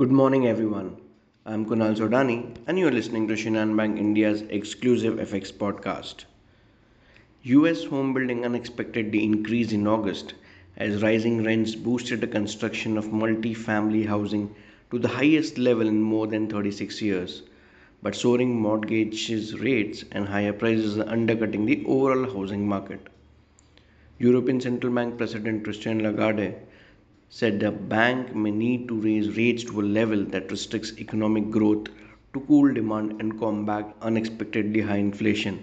Good morning, everyone. I'm Kunal Sodhani, and you're listening to Shinhan Bank India's exclusive FX podcast. US home building unexpectedly increased in August as rising rents boosted the construction of multi-family housing to the highest level in more than 36 years. But soaring mortgage rates and higher prices are undercutting the overall housing market. European Central Bank President Christine Lagarde said the bank may need to raise rates to a level that restricts economic growth to cool demand and combat unexpectedly high inflation.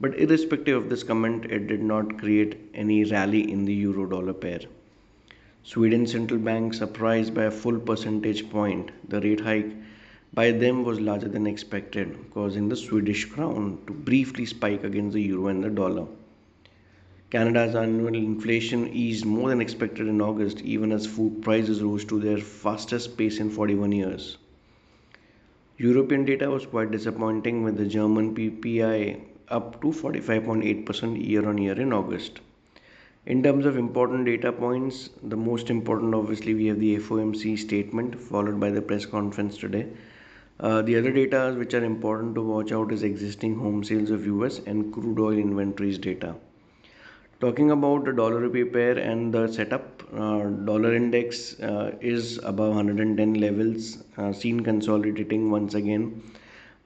But irrespective of this comment, it did not create any rally in the euro-dollar pair. Sweden's central bank surprised by a full percentage point. The rate hike by them was larger than expected, causing the Swedish krona to briefly spike against the euro and the dollar. Canada's annual inflation eased more than expected in August, even as food prices rose to their fastest pace in 41 years. European data was quite disappointing, with the German PPI up to 45.8% year-on-year in August. In terms of important data points, the most important, obviously, we have the FOMC statement, followed by the press conference today. The other data which are important to watch out is existing home sales of US and crude oil inventories data. Talking about the dollar rupee pair and the setup, dollar index is above 110 levels, seen consolidating once again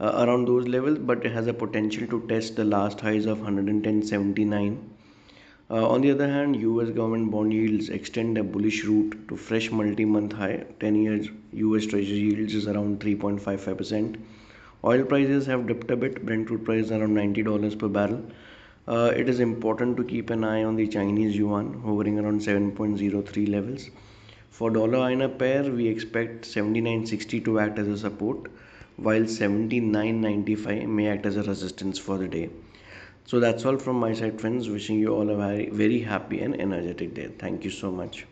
around those levels, but it has a potential to test the last highs of 110.79. On the other hand, US government bond yields extend a bullish route to fresh multi-month high. 10-year US treasury yields is around 3.55%. Oil prices have dipped a bit. Brent crude price is around $90 per barrel. It is important to keep an eye on the Chinese yuan, hovering around 7.03 levels. For dollar-INR pair, we expect 79.60 to act as a support, while 79.95 may act as a resistance for the day. So that's all from my side, friends. Wishing you all a very, very happy and energetic day. Thank you so much.